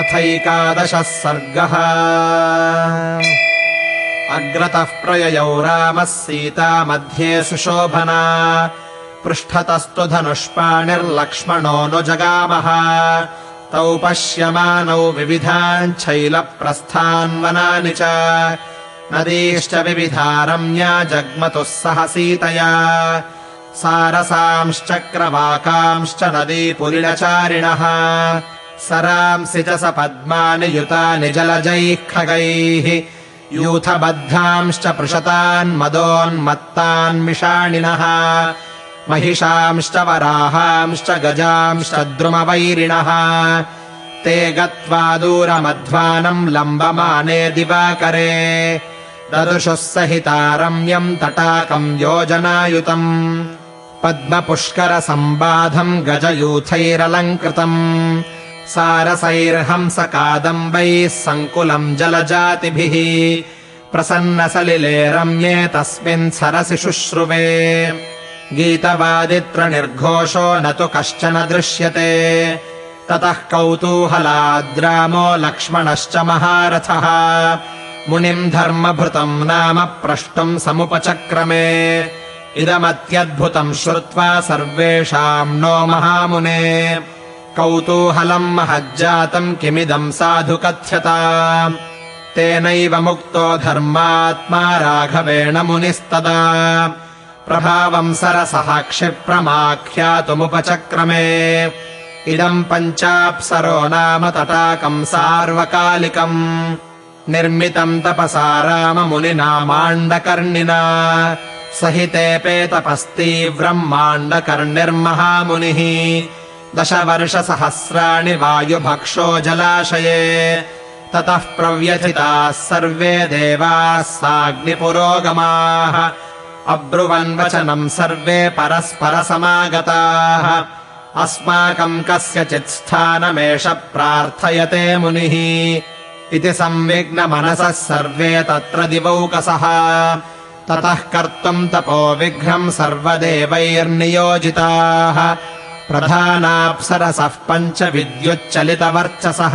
अथैकादशः सर्गः अग्रतः प्रययौ रामः सीता मध्ये सुशोभना पृष्ठतस्तु धनुष्पाणिर्लक्ष्मणो नु जगामः तौ पश्यमानौ विविधान् शैलप्रस्थान् वनानि च नदीश्च विविधारम्या जग्मतुः सह सीतया सारसांश्चक्रवाकांश्च नदीपुरिणचारिणः सरांसि च सपद्मानि युतानि जलजैः खगैः यूथबद्धांश्च पृषतान् मदोन्मत्तान् मिषाणिनः महिषांश्च वराहांश्च गजांश्च द्रुमवैरिणः ते गत्वा दूरमध्वानम् लम्बमाने दिवाकरे ददृशुः सहिता रम्यम् तटाकम् योजनायुतम् पद्मपुष्करसम्बाधम् गजयूथैरलङ्कृतम् सारसैर्हंसकादम्बैः सङ्कुलम् जलजातिभिः प्रसन्नसलिले रम्ये तस्मिन् सरसि शुश्रुवे गीतवादित्रनिर्घोषो न तु कश्चन दृश्यते ततः कौतूहलाद्रामो लक्ष्मणश्च महारथः मुनिम् धर्मभृतम् नाम प्रष्टुम् समुपचक्रमे इदमत्यद्भुतम् श्रुत्वा सर्वेषाम् नो महामुने कौतूहलम् महज्जातम् किमिदम् साधु कथ्यत तेनैव मुक्तो धर्मात्मा राघवेण मुनिस्तदा प्रभावम् सरसः क्षिप्रमाख्यातुमुपचक्रमे इदम् पञ्चाप्सरो नाम तटाकम् सार्वकालिकम् निर्मितम् तपसा राममुनिना माण्डकर्णिना सहितेऽपे तपस्तीव्रम् माण्डकर्णिर्महामुनिः 10 वर्षसहस्राणि वायुभक्षो जलाशये ततः प्रव्यथिताः सर्वे देवाः साग्निपुरोगमाः अब्रुवन्वचनम् सर्वे परस्परसमागताः अस्माकम् कस्यचित् स्थानमेष प्रार्थयते मुनिः इति संविघ्नमनसः सर्वे तत्र दिवौकसः ततः कर्तुम् तपो विघ्नम् सर्वदेवैर्नियोजिताः प्रधानाप्सरसः 5 विद्युच्चलितवर्चसः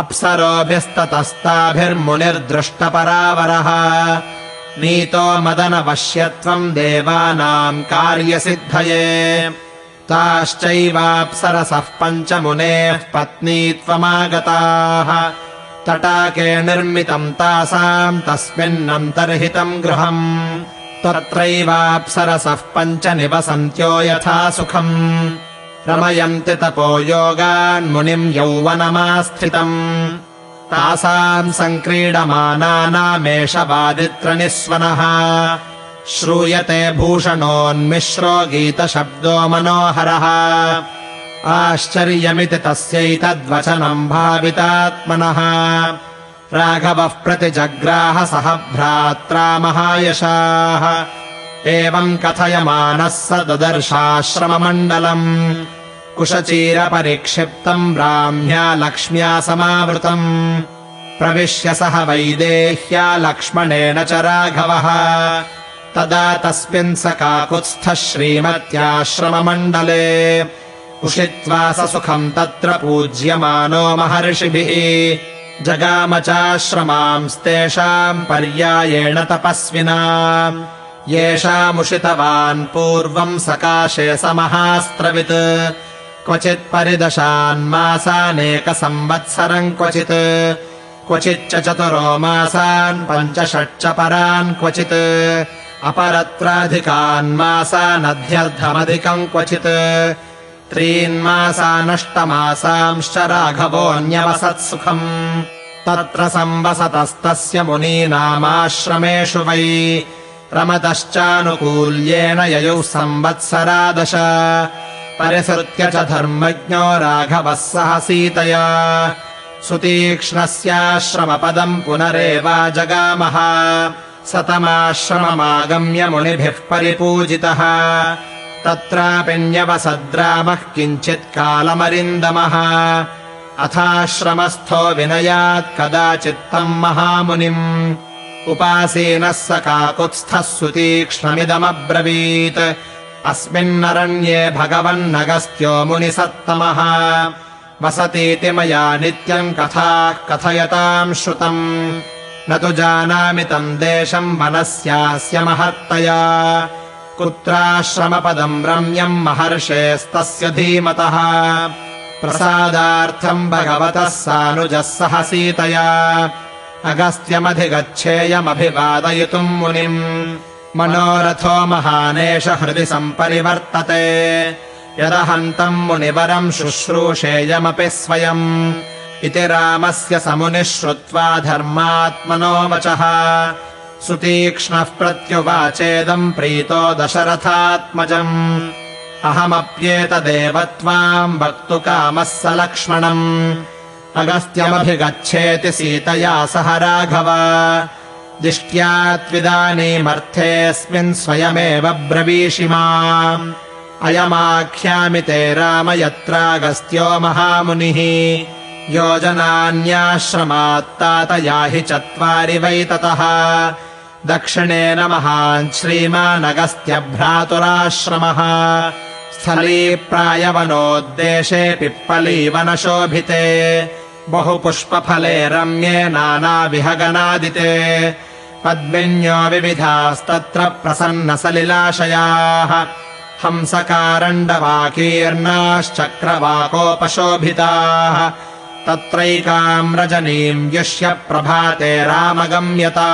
अप्सरोभिस्ततस्ताभिर्मुनिर्दृष्टपरावरः नीतो मदनवश्यत्वम् देवानाम् कार्यसिद्धये ताश्चैवाप्सरसः 5 मुनेः पत्नीत्वमागताः तटाके निर्मितम् तासाम् तस्मिन्नन्तर्हितम् गृहम् तत्रैवाप्सरसः 5 निवसन्त्यो यथा सुखम् रमयन्ति तपो योगान्मुनिम् यौवनमास्थितम् तासाम् सङ्क्रीडमानानामेष वादित्रनिस्वनः श्रूयते भूषणोन्मिश्रो गीतशब्दो मनोहरः आश्चर्यमिति तस्यैतद्वचनम् भावितात्मनः राघवः प्रतिजग्राह सह भ्रात्रा महायशाः एवम् कथयमानः स ददर्शाश्रममण्डलम् कुशचीरपरिक्षिप्तम् ब्राह्म्या लक्ष्म्या समावृतम् प्रविश्य सह वैदेह्या लक्ष्मणेन च राघवः तदा तस्मिन् स काकुत्स्थः श्रीमत्याश्रममण्डले उषित्वा ससुखम् तत्र पूज्यमानो महर्षिभिः जगामचाश्रमांस्तेषाम् पर्यायेण तपस्विनाम् येषामुषितवान् पूर्वम् सकाशे समहास्त्रवित् क्वचित् परिदशान्मासानेकसंवत्सरम् क्वचित् क्वचिच्च 4 मासान् 5-6 च परान् क्वचित् अपरत्राधिकान्मासानध्यर्धमधिकम् क्वचित् 3 मासानष्टमासांश्च राघवोऽन्यवसत्सुखम् तत्र संवसतस्तस्य मुनीनामाश्रमेषु वै रमतश्चानुकूल्येन ययौ संवत्सरादश परिसृत्य च धर्मज्ञो राघवः सह सीतया सुतीक्ष्णस्याश्रमपदम् पुनरेवा जगामः सतमाश्रममागम्य मुनिभिः परिपूजितः तत्रापि न्यवसद्रामः किञ्चित्कालमरिन्दमः अथाश्रमस्थो विनयात् कदाचित्तम् महामुनिम् उपासीनः स काकुत्स्थः सुतीक्ष्णमिदमब्रवीत् अस्मिन्नरण्ये भगवन्नगस्त्यो मुनिसत्तमः वसतीति मया नित्यम् कथाः कथयताम् श्रुतम् न तु जानामि तम् देशम् वनस्यास्य महत्तया कुत्राश्रमपदम् रम्यम् महर्षेस्तस्य धीमतः प्रसादार्थम् भगवतः सानुजः सह सीतया अगस्त्यमधिगच्छेयमभिवादयितुम् मुनिम् मनोरथो महानेश हृदि सम्परिवर्तते यदहन्तम् मुनिवरम् शुश्रूषेयमपि स्वयम् इति रामस्य समुनिः श्रुत्वा धर्मात्मनो वचः सुतीक्ष्णः प्रत्युवाचेदम् प्रीतो दशरथात्मजम् अहमप्येतदेव त्वाम् वक्तुकामः स लक्ष्मणम् अगस्त्यमभिगच्छेति सीतया सह राघव दिष्ट्या त्विदानीमर्थेऽस्मिन् स्वयमेव ब्रवीषि माम् अयमाख्यामि ते राम यत्रागस्त्यो महामुनिः योजनान्याश्रमात्तात याहि चत्वारि वै ततः दक्षिणेन महान् श्रीमानगस्त्यभ्रातुराश्रमः स्थली प्रायवनोद्देशे पिप्पलीवनशोभिते बहुपुष्पफले रम्ये नानाविहगनादिते पद्मिन्यो विविधास्तत्र प्रसन्नसलिलाशयाः हंसकारण्डवाकीर्णाश्चक्रवाकोपशोभिताः तत्रैकाम् रजनीम् युष्य प्रभाते रामगम्यता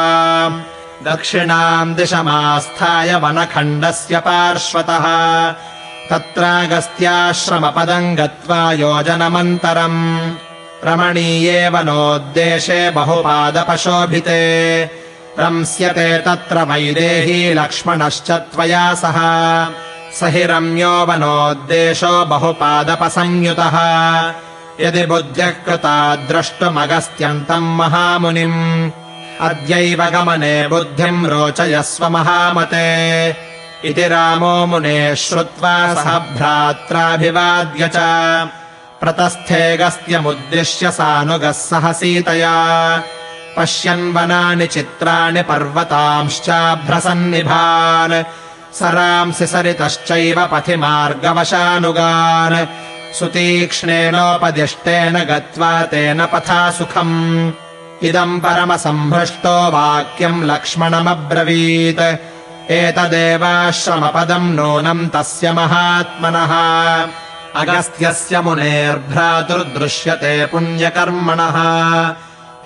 दक्षिणाम् दिशमास्थाय वनखण्डस्य पार्श्वतः तत्रागस्त्याश्रमपदम् गत्वा योजनमन्तरम् रमणीये वनोद्देशे बहुपादपशोभिते रंस्यते तत्र वैदेही लक्ष्मणश्च त्वया सह स हि रम्यो वनोद्देशो बहुपादपसंयुतः यदि बुद्ध्यः कृता द्रष्टुमगस्त्यन्तम् महामुनिम् अद्यैव गमने बुद्धिम् रोचयस्व महामते इति रामो मुनेः श्रुत्वा सह भ्रात्राभिवाद्य च प्रतस्थे गस्त्यमुद्दिश्य सानुगः सह सीतया पश्यन्वनानि चित्राणि पर्वतांश्चाभ्रसन्निभान् सरांसि सरितश्चैव पथि मार्गवशानुगान् सुतीक्ष्णेनोपदिष्टेन गत्वा तेन पथा सुखम् इदम् परमसम्भृष्टो वाक्यम् लक्ष्मणमब्रवीत् एतदेवाश्रमपदम् नूनम् तस्य महात्मनः अगस्त्यस्य मुनेर्भ्रातुर्दृश्यते पुण्यकर्मणः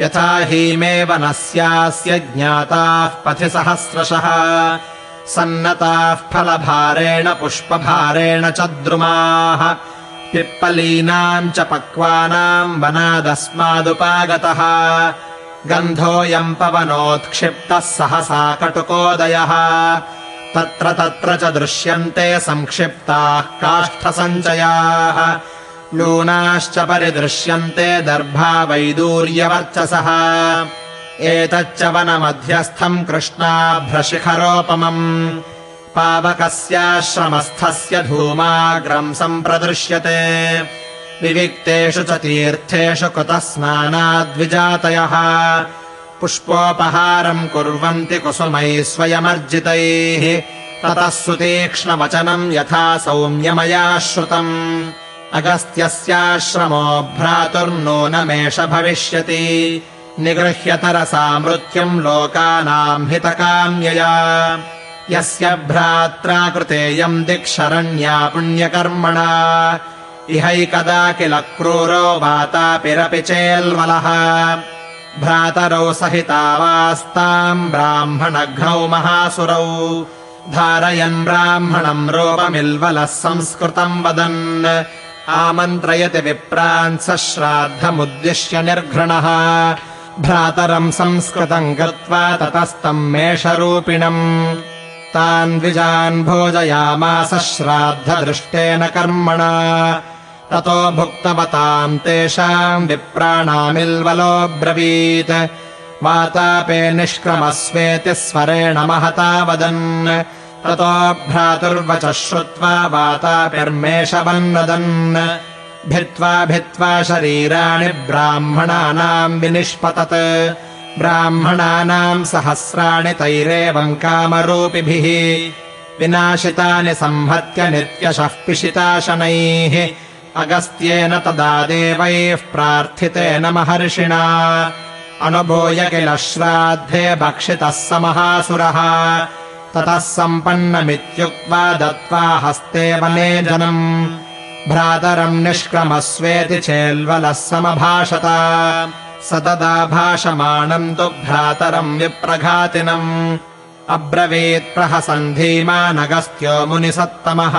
यथा हीमे वनस्यास्य ज्ञाताः पथि सहस्रशः सन्नताः फलभारेण पुष्पभारेण च द्रुमाः पिप्पलीनाम् च पक्वानाम् वनादस्मादुपागतः गन्धोऽयम् पवनोत्क्षिप्तः सहसा कटुकोदयः तत्र तत्र च दृश्यन्ते संक्षिप्ताः काष्ठसञ्चयाः लूनाश्च परिदृश्यन्ते दर्भा वैदूर्यवर्चसः एतच्च वनमध्यस्थम् कृष्णाभ्रशिखरोपमम् पावकस्याश्रमस्थस्य धूमाग्रम् सम्प्रदृश्यते विविक्तेषु च तीर्थेषु कृतः स्नानाद्विजातयः पुष्पोपहारम् कुर्वन्ति कुसुमैः स्वयमर्जितैः ततः सुतीक्ष्णवचनम् यथा सौम्यमया श्रुतम् अगस्त्यस्याश्रमो भ्रातुर्नूनमेष भविष्यति निगृह्यतरसा मृत्युम् लोकानाम् हितकाम्यया यस्य भ्रात्रा कृतेयम् दिक्षरण्या पुण्यकर्मणा इहैकदा किल क्रूरो वातापिरपि चेल्वलः भ्रातरौ सहितावास्ताम् ब्राह्मणघ्नौ महासुरौ धारयन् ब्राह्मणम् रोपमिल्वलः संस्कृतम् वदन् आमन्त्रयति विप्रान् सश्राद्धमुद्दिश्य निर्घृणः भ्रातरम् संस्कृतम् कृत्वा ततस्तम् मेषरूपिणम् तान् द्विजान् भोजयामास श्राद्धदृष्टेन कर्मणा ततो भुक्तवताम् तेषाम् विप्राणामिल्वलो ब्रवीत् वातापे निष्क्रमस्वेति स्वरेण महता वदन् ततो भ्रातुर्वचः श्रुत्वा वातापिर्मेषवन् वदन् भित्त्वा भित्त्वा शरीराणि ब्राह्मणानाम् विनिष्पतत् ब्राह्मणानाम् सहस्राणि तैरेवम् कामरूपिभिः विनाशितानि संहत्य नित्यशः पिशिताशनैः अगस्त्येन तदा देवैः प्रार्थितेन महर्षिणा अनुभूय किल श्राद्धे भक्षितः स महासुरः ततः सम्पन्नमित्युक्त्वा दत्त्वा हस्ते वने जनम् भ्रातरम् निष्क्रमस्वेति चेल्वलः समभाषत स तदा भाषमाणम् तु भ्रातरम् विप्रघातिनम् अब्रवीत् प्रहसन् धीमानगस्त्यो मुनिसत्तमः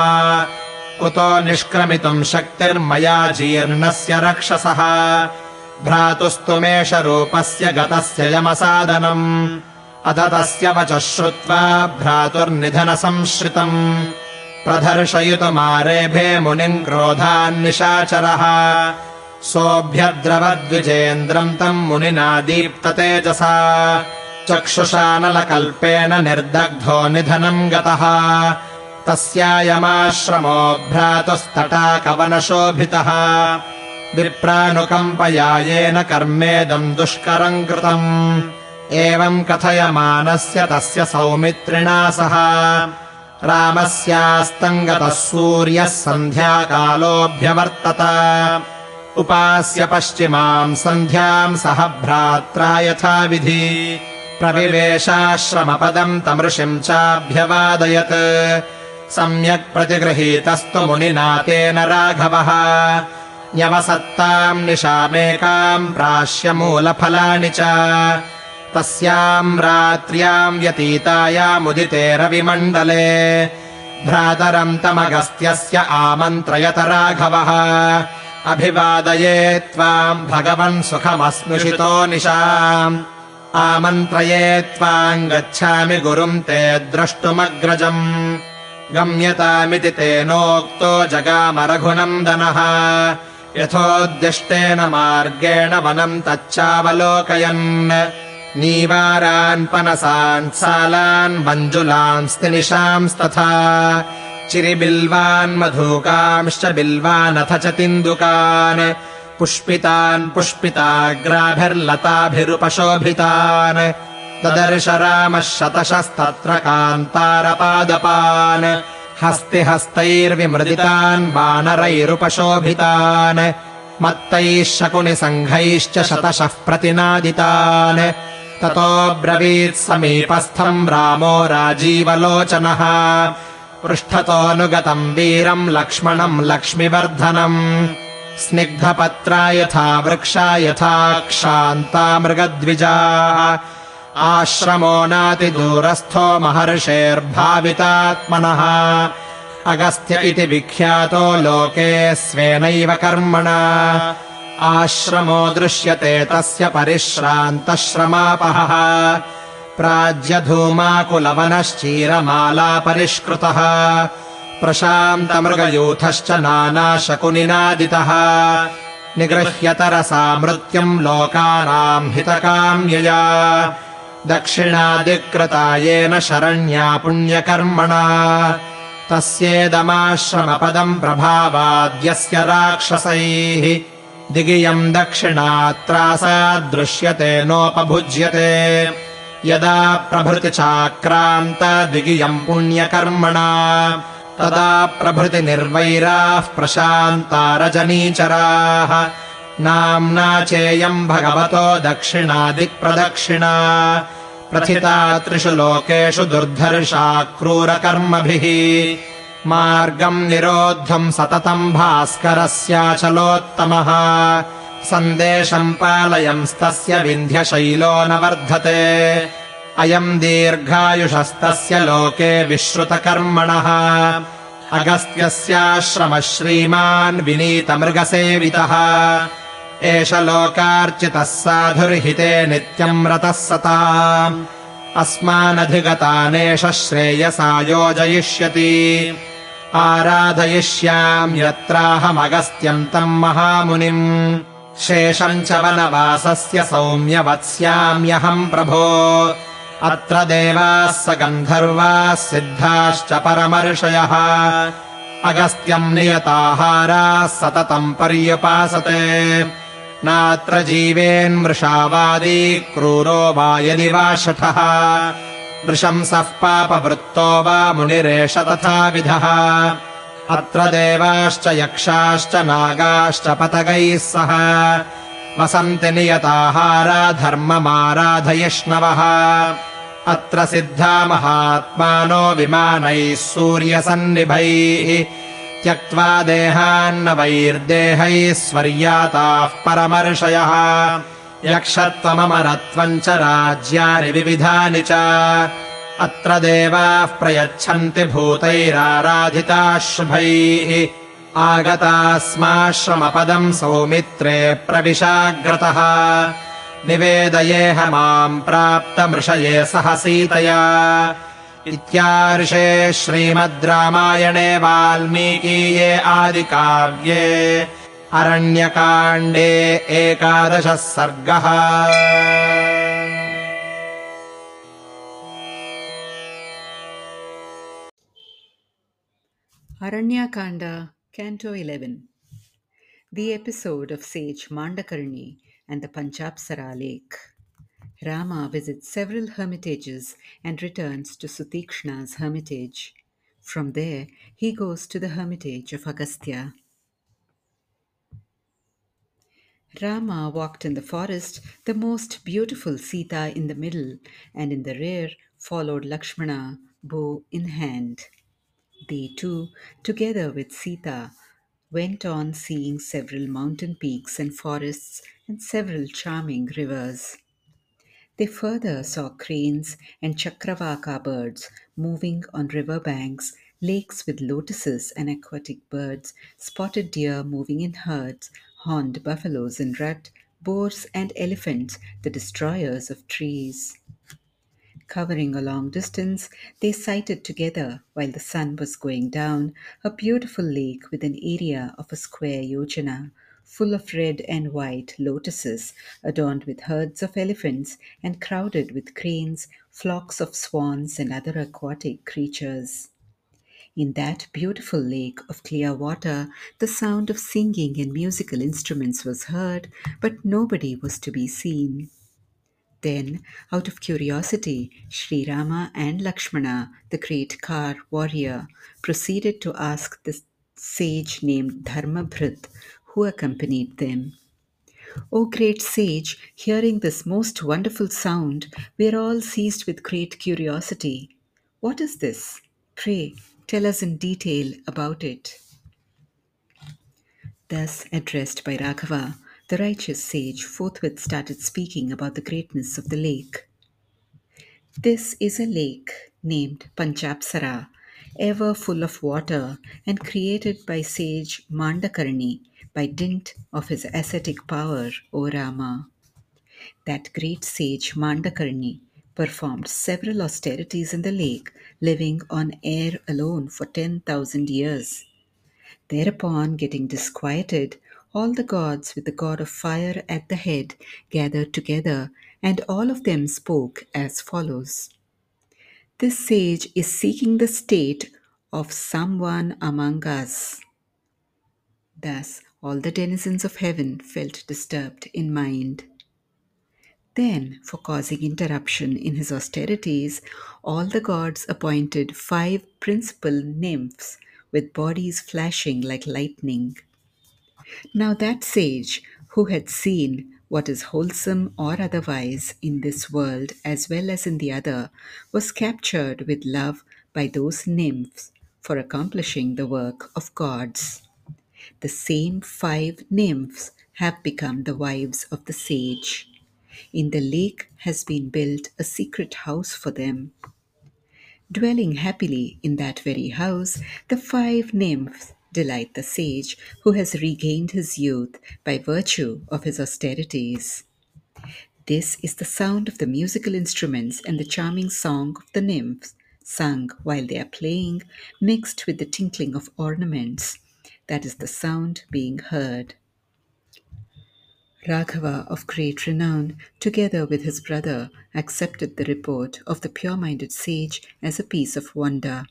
कुतो निष्क्रमितुम् शक्तिर्मया जीर्णस्य रक्षसः भ्रातुस्तु मेष रूपस्य गतस्य यमसादनम् अथ तस्य वचः श्रुत्वा भ्रातुर्निधनसंश्रितम् प्रधर्षयितुमारेभे मुनिम् क्रोधान्निशाचरः सोऽभ्यद्रवद्विजेन्द्रम् तम् मुनिना दीप्ततेजसा चक्षुषानलकल्पेन निर्दग्धो निधनम् गतः तस्यायमाश्रमो भ्रातुस्तटाकवनशोभितः विप्रानुकम्पया येन कर्मेदम् दुष्करम् कृतम् एवम् कथयमानस्य तस्य सौमित्रिणा सह रामस्यास्तङ्गतः सूर्यः सन्ध्याकालोऽभ्यवर्तत उपास्य पश्चिमाम् सन्ध्याम् सह भ्रात्रा यथाविधि प्रविवेशाश्रमपदम् तमृषिम् चाभ्यवादयत् सम्यक् प्रतिगृहीतस्तु मुनिना तेन राघवः न्यवसत्ताम् निशामेकाम् प्राश्यमूलफलानि च तस्याम् रात्र्याम् व्यतीतायामुदिते रविमण्डले भ्रातरम् तमगस्त्यस्य आमन्त्रयत राघवः अभिवादये त्वाम् भगवन् सुखमस्नुषितो निशाम् आमन्त्रये त्वाम् गच्छामि गुरुम् ते द्रष्टुमग्रजम् गम्यतामिति तेनोक्तो जगामरघुनन्दनः यथोद्दिष्टेन मार्गेण वनम् तच्चावलोकयन् नीवारान् पनसान् सालान् मञ्जुलांस्ति निशांस्तथा चिरिबिल्वान् मधूकांश्च बिल्वानथ च तिन्दुकान् पुष्पितान् पुष्पिताग्राभिर्लताभिरुपशोभितान् ददर्श रामः शतशस्तत्र कान्तारपादपान् हस्तिहस्तैर्विमृदितान् वानरैरुपशोभितान् मत्तैः शकुनिसङ्घैश्च शतशः प्रतिनादितान् ततो ब्रवीत् समीपस्थम् रामो राजीवलोचनः पृष्ठतोऽनुगतम् वीरम् लक्ष्मणम् लक्ष्मिवर्धनम् स्निग्धपत्रा यथा वृक्षा यथा क्षान्ता मृगद्विजा आश्रमो नातिदूरस्थो महर्षेर्भावितात्मनः अगस्त्य इति विख्यातो लोके स्वेनैव कर्मणा आश्रमो दृश्यते तस्य परिश्रान्तश्रमापहः प्राज्यधूमाकुलवनश्चीरमाला परिष्कृतः प्रशान्तमृगयूथश्च नानाशकुनिनादितः निगृह्यतरसा मृत्युम् लोकानाम् हितकाम्यया दक्षिणादिकृता येन शरण्या पुण्यकर्मणा तस्येदमाश्रमपदम् प्रभावाद्यस्य राक्षसैः दिगियम् दक्षिणात्रासाद्दृश्यते नोपभुज्यते यदा प्रभृति चाक्रान्ता दिगियम् पुण्यकर्मणा तदा प्रभृति निर्वैराः प्रशान्ता रजनीचराः नाम्ना चेयम् भगवतो दक्षिणादिक्प्रदक्षिणा प्रथिता त्रिषु लोकेषु दुर्धर्षा क्रूरकर्मभिः मार्गम् निरोद्धुम् सततम् भास्करस्याचलोत्तमः सन्देशम् पालयंस्तस्य विन्ध्यशैलो न वर्धते अयम् दीर्घायुषस्तस्य लोके विश्रुतकर्मणः अगस्त्यस्याश्रमः श्रीमान् विनीतमृगसेवितः एष लोकार्चितः साधुर्हिते नित्यम् रतः सता अस्मानधिगतानेष श्रेयसा योजयिष्यति आराधयिष्याम् यत्राहमगस्त्यम् तम् महामुनिम् शेषम् च वनवासस्य सौम्यवत्स्याम्यहम् प्रभो अत्र देवाः सगन्धर्वाः सिद्धाश्च परमर्षयः अगस्त्यम् नियताहाराः सततम् पर्युपासते नात्र जीवेन्मृषावादी क्रूरो वा यदि वा शठः वृशंसः पापवृत्तो वा मुनिरेष तथाविधः अत्र देवाश्च यक्षाश्च नागाश्च पतगैः सह वसन्ति नियताहारा धर्ममाराधयिष्णवः। अत्र सिद्धा महात्मानो विमानैः सूर्यसन्निभैः त्यक्त्वा देहान्नवैर्देहैः स्वर्याताः परमर्षयः। यक्षत्वममरत्वम् च राज्यानि विविधानि च अत्र देवाः प्रयच्छन्ति भूतैराराधिताः शुभैः। आगतास्माश्रमपदम् सौमित्रे प्रविशाग्रतः निवेदयेह माम् प्राप्तमृषये सह सीतया। इत्यार्षे श्रीमद् रामायणे वाल्मीकीये आदिकाव्ये अरण्यकाण्डे 11ः सर्गः। Aranyakanda, Canto 11. The episode of sage Mandakarni and the Panchapsara lake. Rama visits several hermitages and returns to Sutikshna's hermitage. From there, he goes to the hermitage of Agastya. Rama walked in the forest, the most beautiful Sita in the middle, and in the rear followed Lakshmana, bow in hand. They too, together with Sita, went on seeing several mountain peaks and forests and several charming rivers. They further saw cranes and chakravaka birds moving on river banks, lakes with lotuses and aquatic birds, spotted deer moving in herds, horned buffaloes and rat, boars and elephants, the destroyers of trees. Covering a long distance, they sighted together, while the sun was going down, a beautiful lake with an area of a square yojana, full of red and white lotuses, adorned with herds of elephants and crowded with cranes, flocks of swans and other aquatic creatures. In that beautiful lake of clear water, the sound of singing and musical instruments was heard, but nobody was to be seen. Then, out of curiosity, Sri Rama and Lakshmana, the great Kar warrior, proceeded to ask the sage named Dharmabhrit, who accompanied them, "O great sage, hearing this most wonderful sound, we are all seized with great curiosity. What is this? Pray, tell us in detail about it." Thus addressed by Raghava, the righteous sage forthwith started speaking about the greatness of the lake. "This is a lake named Panchapsara, ever full of water and created by sage Mandakarni by dint of his ascetic power, O Rama. That great sage Mandakarni performed several austerities in the lake, living on air alone for 10,000 years. Thereupon, getting disquieted, all the gods with the god of fire at the head gathered together, and all of them spoke as follows. This sage is seeking the state of someone among us." Thus all the denizens of heaven felt disturbed in mind. Then, for causing interruption in his austerities, all the gods appointed 5 principal nymphs with bodies flashing like lightning. Now that sage, who had seen what is wholesome or otherwise in this world as well as in the other, was captured with love by those nymphs for accomplishing the work of gods. The same 5 nymphs have become the wives of the sage. In the lake has been built a secret house for them. Dwelling happily in that very house, the 5 nymphs delight the sage, who has regained his youth by virtue of his austerities. This is the sound of the musical instruments and the charming song of the nymphs, sung while they are playing, mixed with the tinkling of ornaments. That is the sound being heard. Raghava, of great renown, together with his brother, accepted the report of the pure-minded sage as a piece of wonder.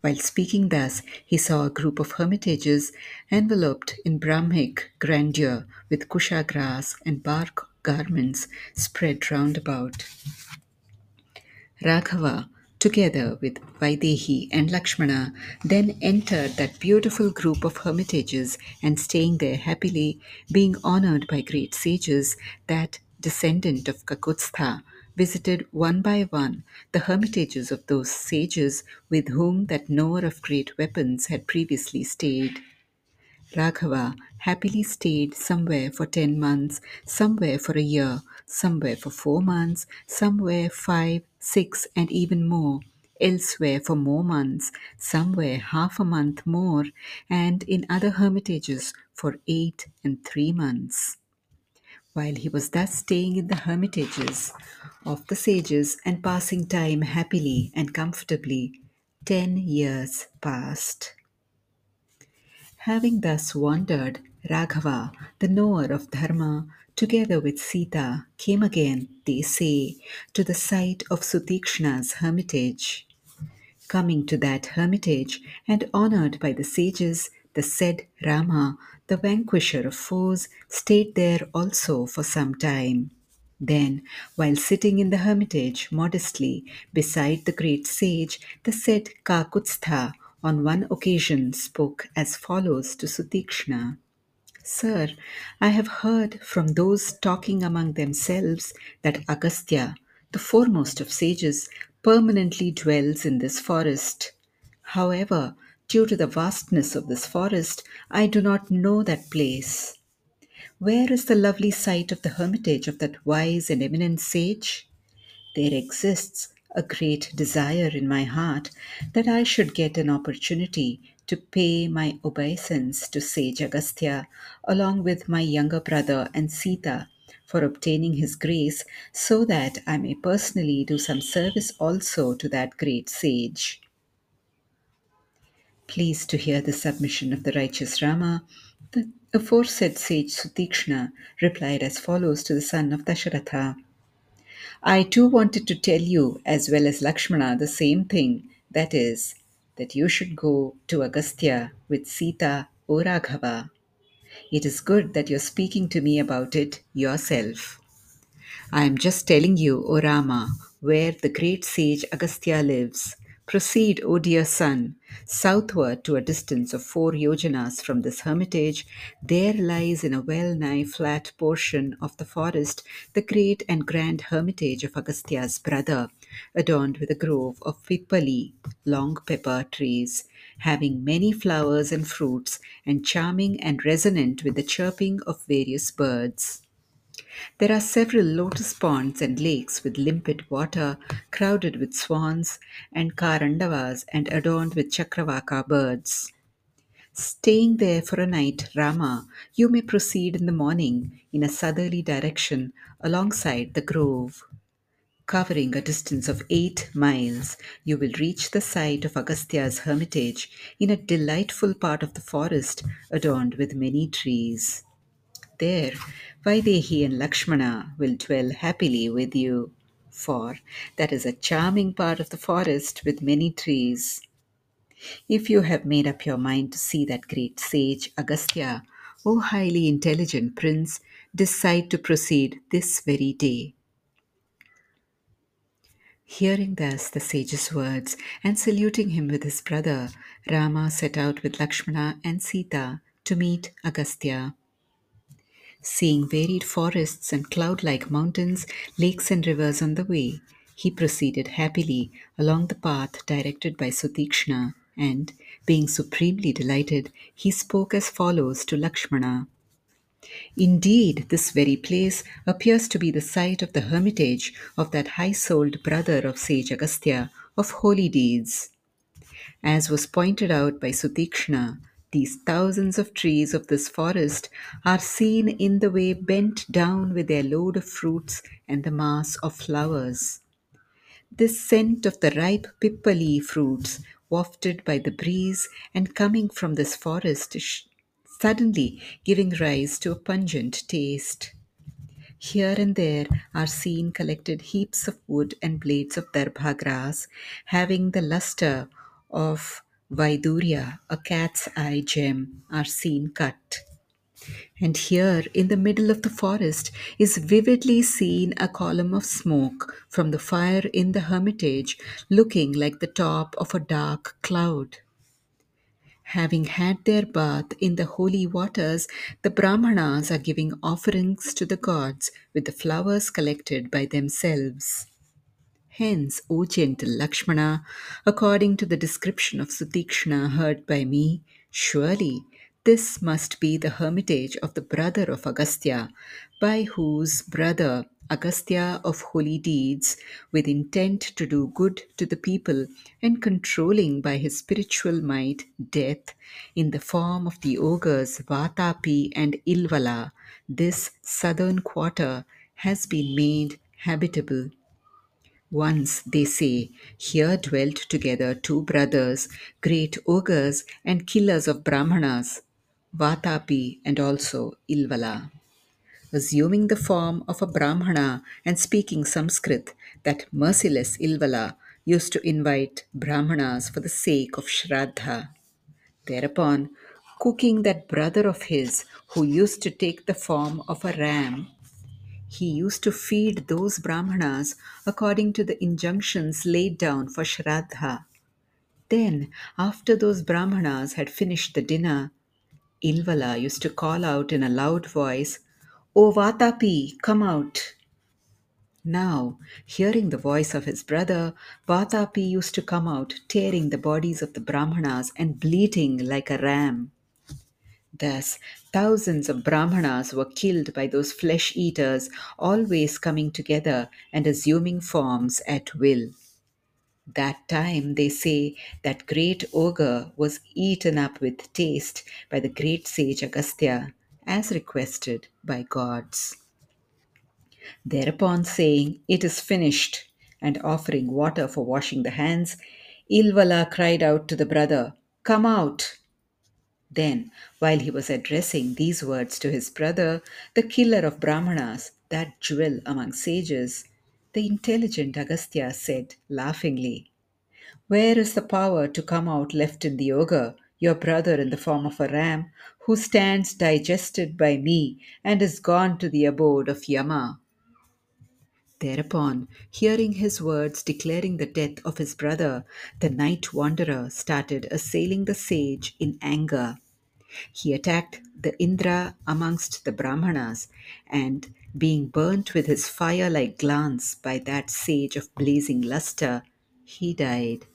While speaking thus, he saw a group of hermitages enveloped in Brahmic grandeur with kusha grass and bark garments spread round about. Raghava, together with Vaidehi and Lakshmana, then entered that beautiful group of hermitages and staying there happily, being honored by great sages, that descendant of Kakutstha visited one by one the hermitages of those sages with whom that knower of great weapons had previously stayed. Raghava happily stayed somewhere for 10 months, somewhere for a year, somewhere for 4 months, somewhere 5, 6 and even more, elsewhere for more months, somewhere half a month more, and in other hermitages for 8 and 3 months. While he was thus staying in the hermitages of the sages and passing time happily and comfortably, 10 years passed. Having thus wandered, Raghava, the knower of Dharma, together with Sita, came again, they say, to the site of Sutikshna's hermitage. Coming to that hermitage and honored by the sages, the said Rama, the vanquisher of foes, stayed there also for some time. Then, while sitting in the hermitage modestly beside the great sage, the said Kakutstha, on one occasion, spoke as follows to Sutikshna: "Sir, I have heard from those talking among themselves that Agastya, the foremost of sages, permanently dwells in this forest. However, due to the vastness of this forest, I do not know that place. Where is the lovely site of the hermitage of that wise and eminent sage? There exists a great desire in my heart that I should get an opportunity to pay my obeisance to sage Agastya along with my younger brother and Sita for obtaining his grace, so that I may personally do some service also to that great sage." Pleased to hear the submission of the righteous Rama, the aforesaid sage Sutikshna replied as follows to the son of Dasharatha: "I too wanted to tell you as well as Lakshmana the same thing, that is, that you should go to Agastya with Sita or Raghava. It is good that you're speaking to me about it yourself. I am just telling you, O Rama, where the great sage Agastya lives. Proceed, O dear son, southward to a distance of 4 yojanas from this hermitage. There lies in a well-nigh flat portion of the forest the great and grand hermitage of Agastya's brother, adorned with a grove of pipali, long pepper trees, having many flowers and fruits, and charming and resonant with the chirping of various birds. There are several lotus ponds and lakes with limpid water, crowded with swans and karandavas and adorned with chakravaka birds. Staying there for a night, Rama, you may proceed in the morning in a southerly direction alongside the grove. Covering a distance of 8 miles, you will reach the site of Agastya's hermitage in a delightful part of the forest adorned with many trees. There, Vaidehi and Lakshmana will dwell happily with you, for that is a charming part of the forest with many trees. If you have made up your mind to see that great sage Agastya, O highly intelligent prince, decide to proceed this very day." Hearing thus the sage's words and saluting him with his brother, Rama set out with Lakshmana and Sita to meet Agastya. Seeing varied forests and cloud-like mountains, lakes and rivers on the way, he proceeded happily along the path directed by Sutikshna, and, being supremely delighted, he spoke as follows to Lakshmana: "Indeed, this very place appears to be the site of the hermitage of that high-souled brother of sage Agastya of holy deeds. As was pointed out by Sutikshna, these thousands of trees of this forest are seen in the way bent down with their load of fruits and the mass of flowers. This scent of the ripe pippali fruits, wafted by the breeze and coming from this forest, is suddenly giving rise to a pungent taste. Here and there are seen collected heaps of wood and blades of darbha grass, having the luster of Vaiduria, a cat's eye gem, are seen cut. And here, in the middle of the forest, is vividly seen a column of smoke from the fire in the hermitage, looking like the top of a dark cloud. Having had their bath in the holy waters, the Brahmanas are giving offerings to the gods with the flowers collected by themselves. Hence, O gentle Lakshmana, according to the description of Sutikshna heard by me, surely this must be the hermitage of the brother of Agastya, by whose brother Agastya of holy deeds, with intent to do good to the people and controlling by his spiritual might death in the form of the ogres Vatapi and Ilvala, this southern quarter has been made habitable. Once, they say, here dwelt together two brothers, great ogres and killers of Brahmanas, Vatapi and also Ilvala. Assuming the form of a Brahmana and speaking Sanskrit, that merciless Ilvala used to invite Brahmanas for the sake of Shraddha. Thereupon, cooking that brother of his who used to take the form of a ram, he used to feed those Brahmanas according to the injunctions laid down for Shraddha. Then, after those Brahmanas had finished the dinner, Ilvala used to call out in a loud voice, "O Vatapi, come out!" Now, hearing the voice of his brother, Vatapi used to come out, tearing the bodies of the Brahmanas and bleating like a ram. Thus, thousands of Brahmanas were killed by those flesh-eaters, always coming together and assuming forms at will. That time, they say, that great ogre was eaten up with taste by the great sage Agastya, as requested by gods. Thereupon saying, "It is finished," and offering water for washing the hands, Ilvala cried out to the brother, "Come out!" Then, while he was addressing these words to his brother, the killer of Brahmanas, that jewel among sages, the intelligent Agastya said laughingly, "Where is the power to come out left in the ogre, your brother in the form of a ram, who stands digested by me and is gone to the abode of Yama?" Thereupon, hearing his words declaring the death of his brother, the night wanderer started assailing the sage in anger. He attacked the Indra amongst the Brahmanas, and being burnt with his fire-like glance by that sage of blazing lustre, he died.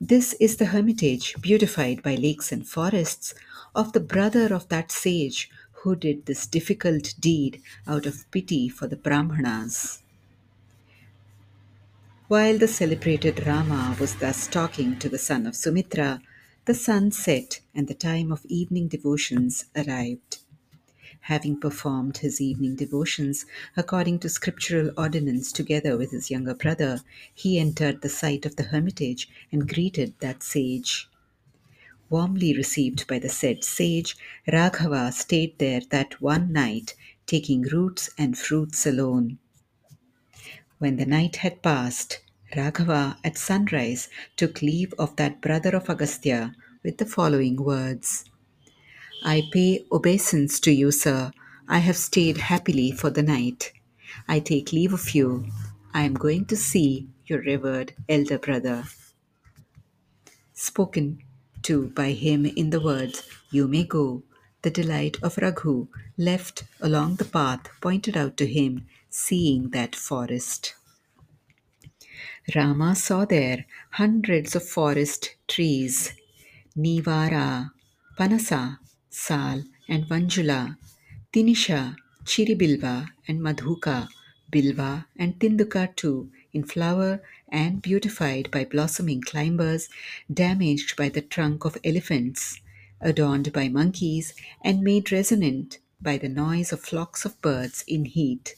This is the hermitage, beautified by lakes and forests, of the brother of that sage who did this difficult deed out of pity for the Brahmanas. While the celebrated Rama was thus talking to the son of Sumitra, the sun set and the time of evening devotions arrived. Having performed his evening devotions according to scriptural ordinance together with his younger brother, he entered the site of the hermitage and greeted that sage. Warmly received by the said sage, Raghava stayed there that one night, taking roots and fruits alone. When the night had passed, Raghava at sunrise took leave of that brother of Agastya with the following words: "I pay obeisance to you, sir. I have stayed happily for the night. I take leave of you. I am going to see your revered elder brother." Spoken to by him in the words, "You may go," the delight of Raghu left along the path pointed out to him, seeing that forest. Rama saw there hundreds of forest trees, Nivara, Panasa, Sal and Vanjula, Tinisha, Chiribilva and Madhuka, Bilva and Tinduka too, in flower and beautified by blossoming climbers, damaged by the trunk of elephants, adorned by monkeys and made resonant by the noise of flocks of birds in heat.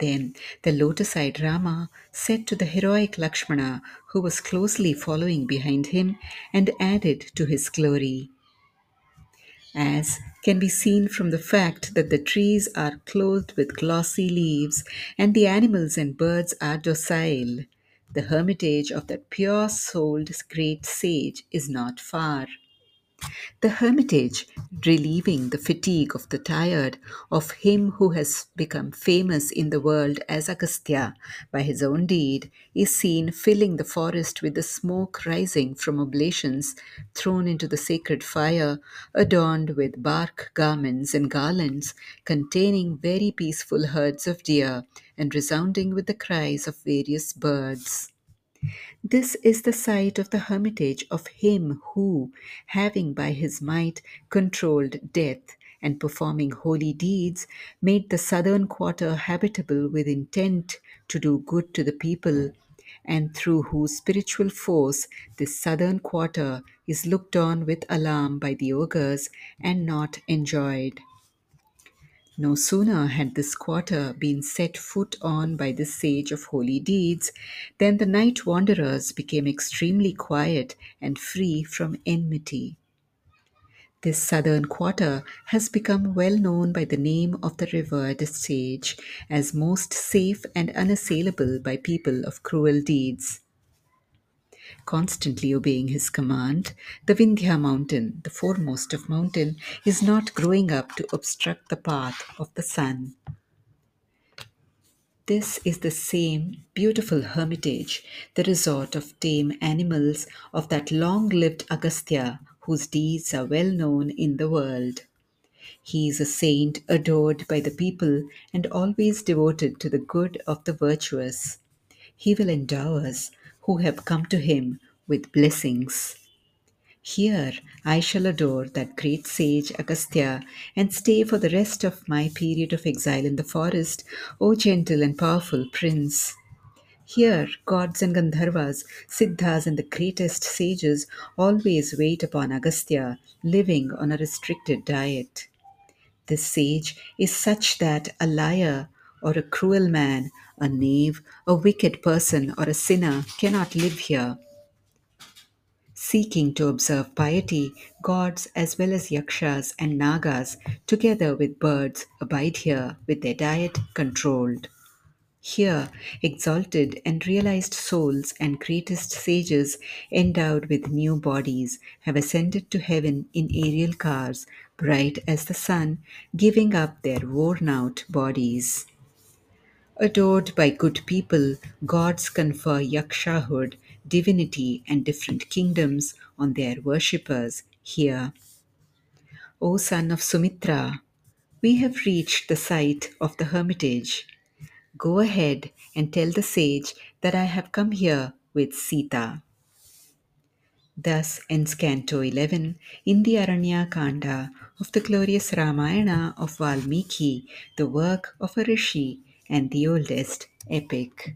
Then the lotus-eyed Rama said to the heroic Lakshmana, who was closely following behind him, and added to his glory, as can be seen from the fact that the trees are clothed with glossy leaves and the animals and birds are docile. The hermitage of that pure-souled great sage is not far. The hermitage, relieving the fatigue of the tired, of him who has become famous in the world as Agastya by his own deed, is seen filling the forest with the smoke rising from oblations thrown into the sacred fire, adorned with bark garments and garlands containing very peaceful herds of deer and resounding with the cries of various birds. This is the site of the hermitage of him who, having by his might controlled death and performing holy deeds, made the southern quarter habitable with intent to do good to the people, and through whose spiritual force this southern quarter is looked on with alarm by the ogres and not enjoyed. No sooner had this quarter been set foot on by this sage of holy deeds than the night wanderers became extremely quiet and free from enmity. This southern quarter has become well known by the name of the revered sage as most safe and unassailable by people of cruel deeds. Constantly obeying his command, the Vindhya mountain, the foremost of mountain, is not growing up to obstruct the path of the sun. This is the same beautiful hermitage, the resort of tame animals of that long-lived Agastya, whose deeds are well known in the world. He is a saint adored by the people and always devoted to the good of the virtuous. He will endow us who have come to him with blessings. Here I shall adore that great sage Agastya and stay for the rest of my period of exile in the forest, O gentle and powerful prince. Here gods and Gandharvas, Siddhas and the greatest sages always wait upon Agastya, living on a restricted diet. This sage is such that a liar or a cruel man, a knave, a wicked person, or a sinner cannot live here. Seeking to observe piety, gods as well as yakshas and nagas, together with birds, abide here with their diet controlled. Here, exalted and realized souls and greatest sages, endowed with new bodies, have ascended to heaven in aerial cars, bright as the sun, giving up their worn-out bodies. Adored by good people, gods confer yakshahood, divinity, and different kingdoms on their worshippers here. O son of Sumitra, we have reached the site of the hermitage. Go ahead and tell the sage that I have come here with Sita. Thus ends Canto 11 in the Aranyakanda of the glorious Ramayana of Valmiki, the work of a rishi and the oldest epic.